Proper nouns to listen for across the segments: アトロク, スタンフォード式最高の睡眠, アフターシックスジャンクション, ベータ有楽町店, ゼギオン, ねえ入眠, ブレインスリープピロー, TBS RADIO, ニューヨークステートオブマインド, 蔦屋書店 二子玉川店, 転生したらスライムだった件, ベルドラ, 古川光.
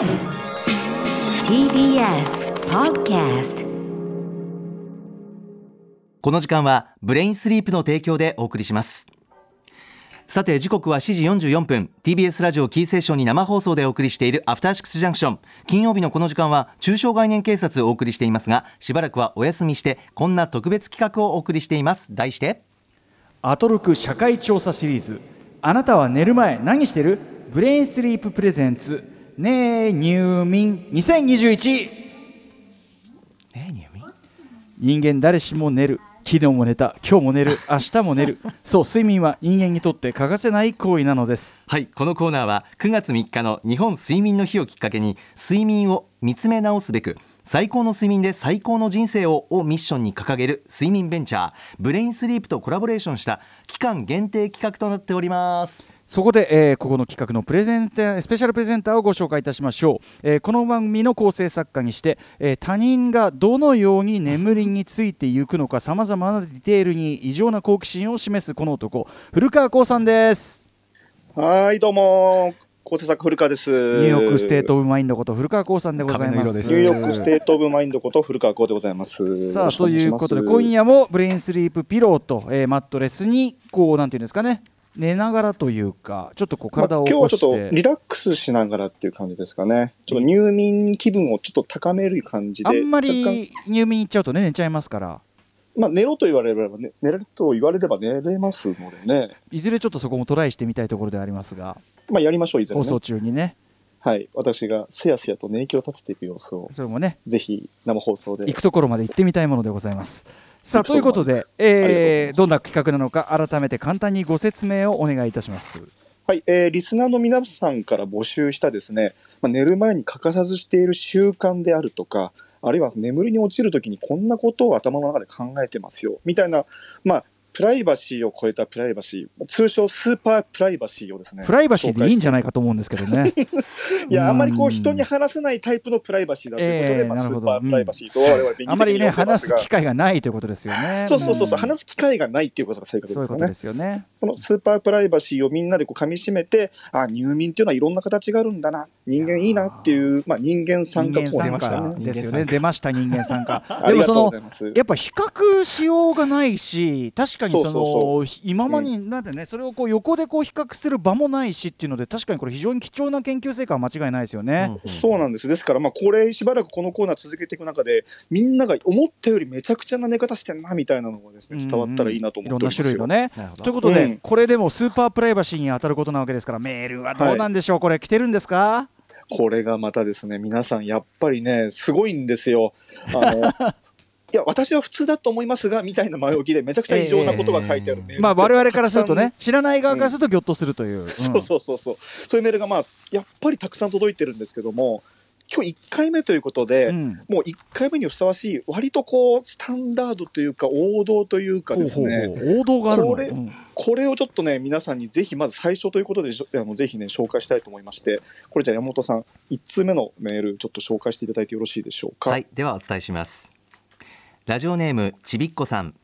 TBS Podcast。この時間はブレインスリープの提供でお送りします。さて、時刻は7時44分、 TBS ラジオキーセーションに生放送でお送りしているアフターシックスジャンクション。金曜日のこの時間は中小概念警察をお送りしていますが、しばらくはお休みしてこんな特別企画をお送りしています。題して、アトロク社会調査シリーズ、あなたは寝る前何してる？ブレインスリーププレゼンツ、ねえ入眠2021。ねえ入眠。人間誰しも寝る。昨日も寝た、今日も寝る、明日も寝る。そう、睡眠は人間にとって欠かせない行為なのです。はい、このコーナーは9月3日の日本睡眠の日をきっかけに、睡眠を見つめ直すべく、最高の睡眠で最高の人生ををミッションに掲げる睡眠ベンチャーブレインスリープとコラボレーションした期間限定企画となっております。そこで、ここの企画のスペシャルプレゼンターをご紹介いたしましょう。この番組の構成作家にして、他人がどのように眠りについていくのか、さまざまなディテールに異常な好奇心を示すこの男、古川光さんです。はい、どうも、構成作家古川です。ニューヨークステートオブマインドこと古川光さんでございます。ニューヨークステートオブマインドこと古川光でございます。さあ、ということで、今夜もブレインスリープピローと、マットレスにこう、なんていうんですかね、寝ながらというか、ちょっとこう体を起こして、今日はちょっとリラックスしながらっていう感じですかね。ちょっと入眠気分をちょっと高める感じで、あんまり入眠いっちゃうとね、寝ちゃいますから、まあ、寝ろと言われれば、ね、寝ると言われれば寝れますのでね。いずれちょっとそこもトライしてみたいところでありますが、まあ、やりましょう。いずれ、ね、放送中にね、はい、私がすやすやと寝息を立てていく様子を、それもね、ぜひ生放送で行くところまで行ってみたいものでございます。さあ、ということで、どんな企画なのか改めて簡単にご説明をお願いいたします。はい、リスナーの皆さんから募集したですね、まあ、寝る前に欠かさずしている習慣であるとか、あるいは眠りに落ちるときにこんなことを頭の中で考えてますよみたいな、まあ、プライバシーを超えたプライバシー、通称スーパープライバシーをですね、プライバシーでいいんじゃないかと思うんですけどねいや、あまりこう人に話せないタイプのプライバシーだということで、まあ、スーパープライバシーと我々勉強していますが、あまりね、話す機会がないということですよね。そうそうそうそう、話す機会がないということが正確ですよね。そういうことですよね。このスーパープライバシーをみんなでこう噛み締めて、あ、入眠というのはいろんな形があるんだな、人間いいなっていう、まあ、人間参加も出ましたね。ですよね、出ました、人間参加でも、そのやっぱ比較しようがないし、確かにそのそうそうそう、今までなんでね、それをこう横でこう比較する場もないしっていうので、確かにこれ非常に貴重な研究成果は間違いないですよね。うん、そうなんです。ですから、まあ、これしばらくこのコーナー続けていく中で、みんなが思ったよりめちゃくちゃな寝方してんなみたいなのがですね、伝わったらいいなと思っておりますよ。いろんな種類のね。ということで、これでもスーパープライバシーに当たることなわけですから、メールはどうなんでしょう、はい、これ来てるんですか？これがまたですね、皆さんやっぱりね、すごいんですよ。いや、私は普通だと思いますがみたいな前置きで、めちゃくちゃ異常なことが書いてあるメール、まあ、我々からするとね、知らない側からするとギョッとするという、うん、そうそうそうそう、そういうメールが、まあ、やっぱりたくさん届いてるんですけども、今日1回目ということで、うん、もう1回目にふさわしい、割とこうスタンダードというか王道というかですね、王道があるの、これをちょっとね、皆さんにぜひまず最初ということで、ぜひね、紹介したいと思いまして、これじゃあ山本さん、1通目のメールちょっと紹介していただいてよろしいでしょうか？はい、ではお伝えします。ラジオネーム、ちびっこさん。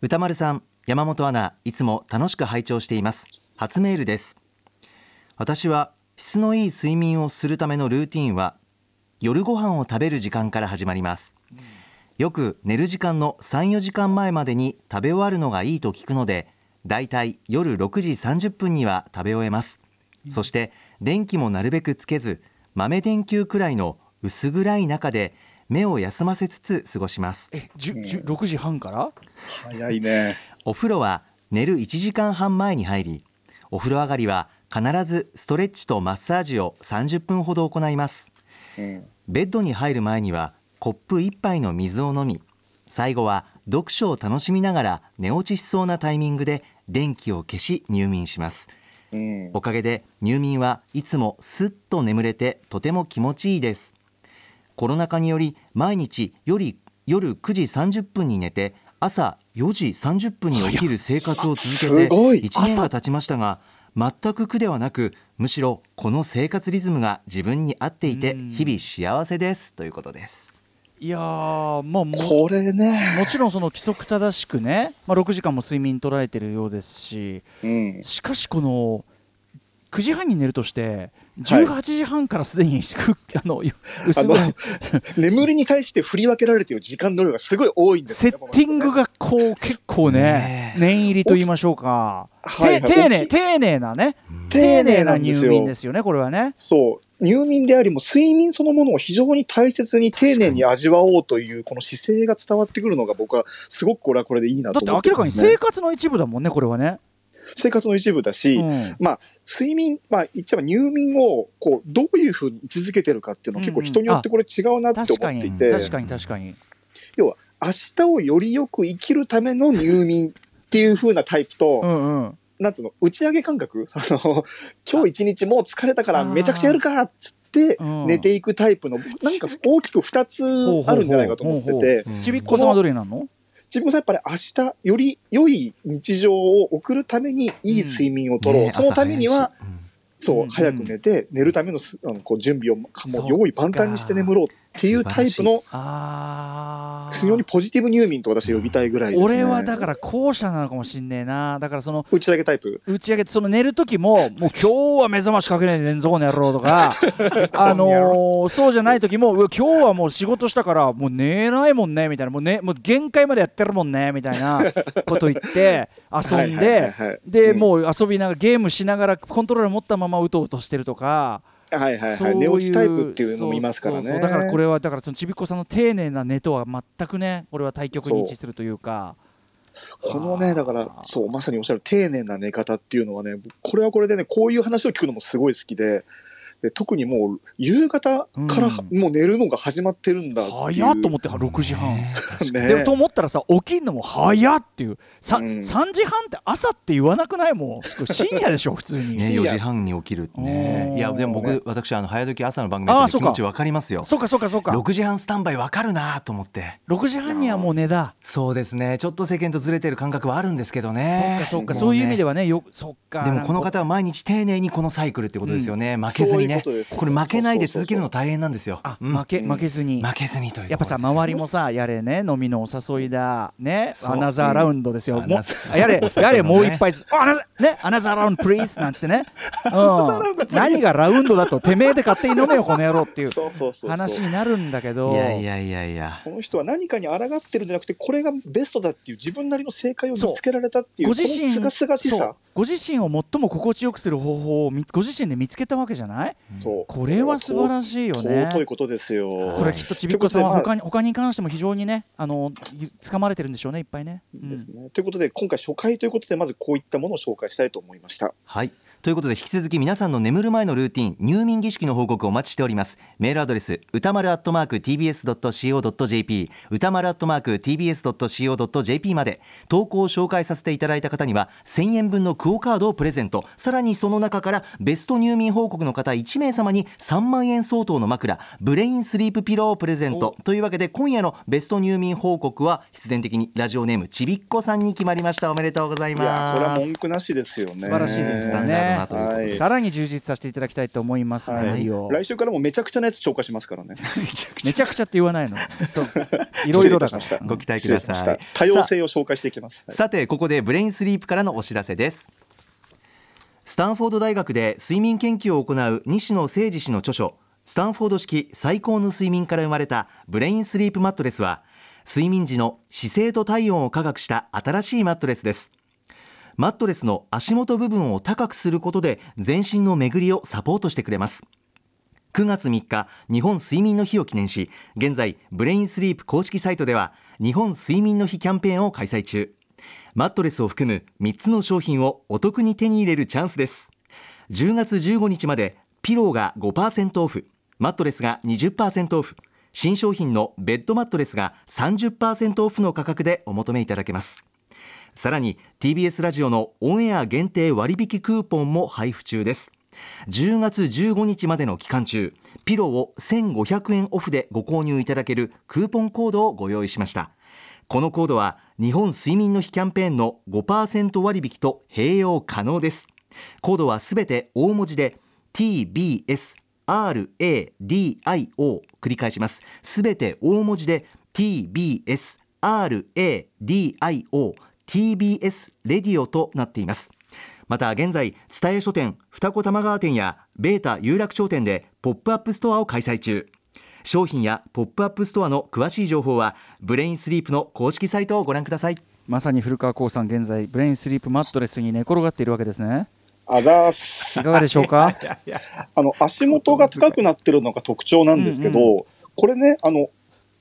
歌丸さん、山本アナ、いつも楽しく拝聴しています。初メールです。私は質のいい睡眠をするためのルーティンは、夜ご飯を食べる時間から始まります。よく寝る時間の 3,4 時間前までに食べ終わるのがいいと聞くので、だいたい夜6時30分には食べ終えます。そして電気もなるべくつけず、豆電球くらいの薄暗い中で目を休ませつつ過ごします。6時半から早いね。お風呂は寝る1時間半前に入り、お風呂上がりは必ずストレッチとマッサージを30分ほど行います。ベッドに入る前にはコップ1杯の水を飲み、最後は読書を楽しみながら寝落ちしそうなタイミングで電気を消し入眠します。おかげで入眠はいつもすっと眠れて、とても気持ちいいです。コロナ禍により毎日夜9時30分に寝て、朝4時30分に起きる生活を続けて1年が経ちましたが、全く苦ではなく、むしろこの生活リズムが自分に合っていて日々幸せですということです。いやー、まあ、これね、もちろんその規則正しくね、まあ、6時間も睡眠取られているようですし、しかしこの9時半に寝るとして18時半からすでに眠りに対して振り分けられている時間の量がすごい多いんですよね。セッティングがこう結構ね念入りと言いましょうか、はいはい、丁寧なね、丁寧な入眠ですよねこれはね。そう入眠でありも睡眠そのものを非常に大切に丁寧に味わおうというこの姿勢が伝わってくるのが僕はすごくこれはこれでいいなと思ってますね。だって明らかに生活の一部だもんねこれはね。生活の一部だし、うん、まあ睡眠、まあ言っちゃえば入眠をこうどういうふうに位置づけてるかっていうのは結構人によってこれ違うなって思っていて、確かに確かに。要は明日をよりよく生きるための入眠っていう風なタイプと、うんうん、なんつうの打ち上げ感覚、今日一日もう疲れたからめちゃくちゃやるかっつって寝ていくタイプのなんか大きく2つあるんじゃないかと思ってて、ちびっこさんはどれなんの？自分はやっぱり明日より良い日常を送るためにいい睡眠をとろう、うんね、そのためには、うん、そう早く寝て、うん、寝るための、こう準備をもう用意万端にして眠ろうっていうタイプの非常にポジティブ入眠と私呼びたいぐらいですね。俺はだから後者なのかもしんねえな。だからその打ち上げタイプ、打ち上げその寝る時ももう今日は目覚ましかけないで寝んぞこの野郎とかそうじゃない時も今日はもう仕事したからもう寝ないもんねみたいな、もう限界までやってるもんねみたいなこと言って遊んで、はいはいはいはい、で、うん、もう遊びながらゲームしながらコントローラー持ったままうとうとしてるとか、はいはいはい、寝落ちタイプっていうのもいますからね。そうそうそう、だからこれはだからそのちびっこさんの丁寧な寝とは全くね俺は対極に位置するというか、このねだからそうまさにおっしゃる丁寧な寝方っていうのはね、これはこれでねこういう話を聞くのもすごい好き で特にもう夕方から、うん、もう寝るのが始まってるんだっていう早っと思って6時半ねでと思ったらさ起きるのも早っていうさ、うん、3時半って朝って言わなくない？もう深夜でしょ普通に、ね、4時半に起きるってね。いやでも僕、ね、私早時朝の番組やってる気持ち分かりますよ。そうかそうかそうか、6時半スタンバイ分かるなと思って、6時半にはもう寝だそうですね。ちょっと世間とずれてる感覚はあるんですけどね。そうかそうか、ね、そういう意味ではねよそっか。でもこの方は毎日丁寧にこのサイクルってことですよね、うん、負けずにね。これ負けないで続けるの大変なんですよ。あ、うん、負けずに負けずにという、ね、やっぱさ周りもさやれね飲みのお誘いだねアナザーラウンドですよ、うん、やれもう一杯アナザーラウンドプリーズなんてね、うん、何がラウンドだとてめえで勝手に飲めよこの野郎っていう話になるんだけど、いやこの人は何かに抗ってるんじゃなくてこれがベストだっていう自分なりの正解を見つけられたっていう、ご自身を最も心地よくする方法をご自身で見つけたわけじゃない、うん、そうこれは素晴らしいよね。尊いことですよこれ。きっとちびっこさんは他に関しても非常にね掴まれてるんでしょうねいっぱいね、うん、ですね。ということで今回初回ということでまずこういったものを紹介したいと思いました。はい、ということで引き続き皆さんの眠る前のルーティン入眠儀式の報告をお待ちしております。メールアドレス歌丸 @tbs.co.jp 歌丸 @tbs.co.jp まで。投稿を紹介させていただいた方には1000円分のクオカードをプレゼント、さらにその中からベスト入眠報告の方1名様に3万円相当の枕ブレインスリープピローをプレゼントというわけで、今夜のベスト入眠報告は必然的にラジオネームちびっこさんに決まりました。おめでとうございます。いやこれは文句なしですよね。素晴らしいですね。はい、さらに充実させていただきたいと思います、ね。はい、来週からもめちゃくちゃなやつ紹介しますからねめちゃくちゃって言わないのいろいろだから、ご期待ください。多様性を紹介していきます。さてここでブレインスリープからのお知らせです。スタンフォード大学で睡眠研究を行う西野誠二氏の著書スタンフォード式最高の睡眠から生まれたブレインスリープマットレスは、睡眠時の姿勢と体温を科学した新しいマットレスです。マットレスの足元部分を高くすることで全身の巡りをサポートしてくれます。9月3日日本睡眠の日を記念し、現在ブレインスリープ公式サイトでは日本睡眠の日キャンペーンを開催中。マットレスを含む3つの商品をお得に手に入れるチャンスです。10月15日までピローが 5% オフ、マットレスが 20% オフ、新商品のベッドマットレスが 30% オフの価格でお求めいただけます。さらに TBS ラジオのオンエア限定割引クーポンも配布中です。10月15日までの期間中、ピローを1500円オフでご購入いただけるクーポンコードをご用意しました。このコードは日本睡眠の日キャンペーンの 5% 割引と併用可能です。コードはすべて大文字で TBS RADIO、 繰り返します。すべて大文字で TBS RADIO TBS レディオとなっています。また現在蔦屋書店、二子玉川店やベータ有楽町店でポップアップストアを開催中。商品やポップアップストアの詳しい情報はブレインスリープの公式サイトをご覧ください。まさに古川光さん、現在ブレインスリープマットレスに寝転がっているわけですね。あざーす。いかがでしょうか。足元が高くなってるのが特徴なんですけど、うんうん、これね、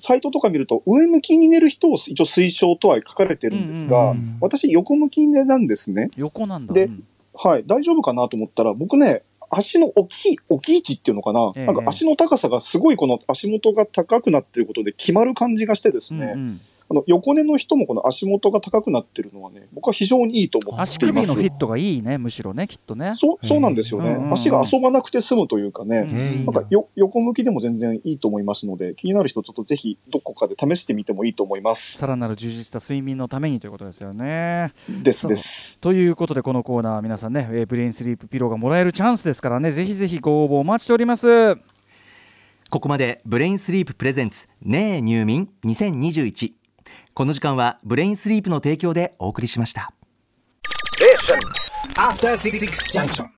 サイトとか見ると上向きに寝る人を一応推奨とは書かれてるんですが、うんうんうんうん、私横向きに寝なんですね。横なんだ。で、はい、大丈夫かなと思ったら、僕ね、足の置き位置っていうのかな、なんか足の高さがすごい、この足元が高くなってることで決まる感じがしてですね、うんうん、横寝の人もこの足元が高くなってるのはね、僕は非常にいいと思っています。足首のフィットがいいね、むしろね、きっとね。そうなんですよね、うんうんうん、足が遊ばなくて済むというかね、なんか横向きでも全然いいと思いますので、気になる人ちょっとぜひどこかで試してみてもいいと思います。さらなる充実した睡眠のためにということですよね。ですということで、このコーナー皆さんね、ブレインスリープピローがもらえるチャンスですからね、ぜひぜひご応募お待ちしております。ここまでブレインスリーププレゼンツねえ入眠2021、この時間はブレインスリープの提供でお送りしました。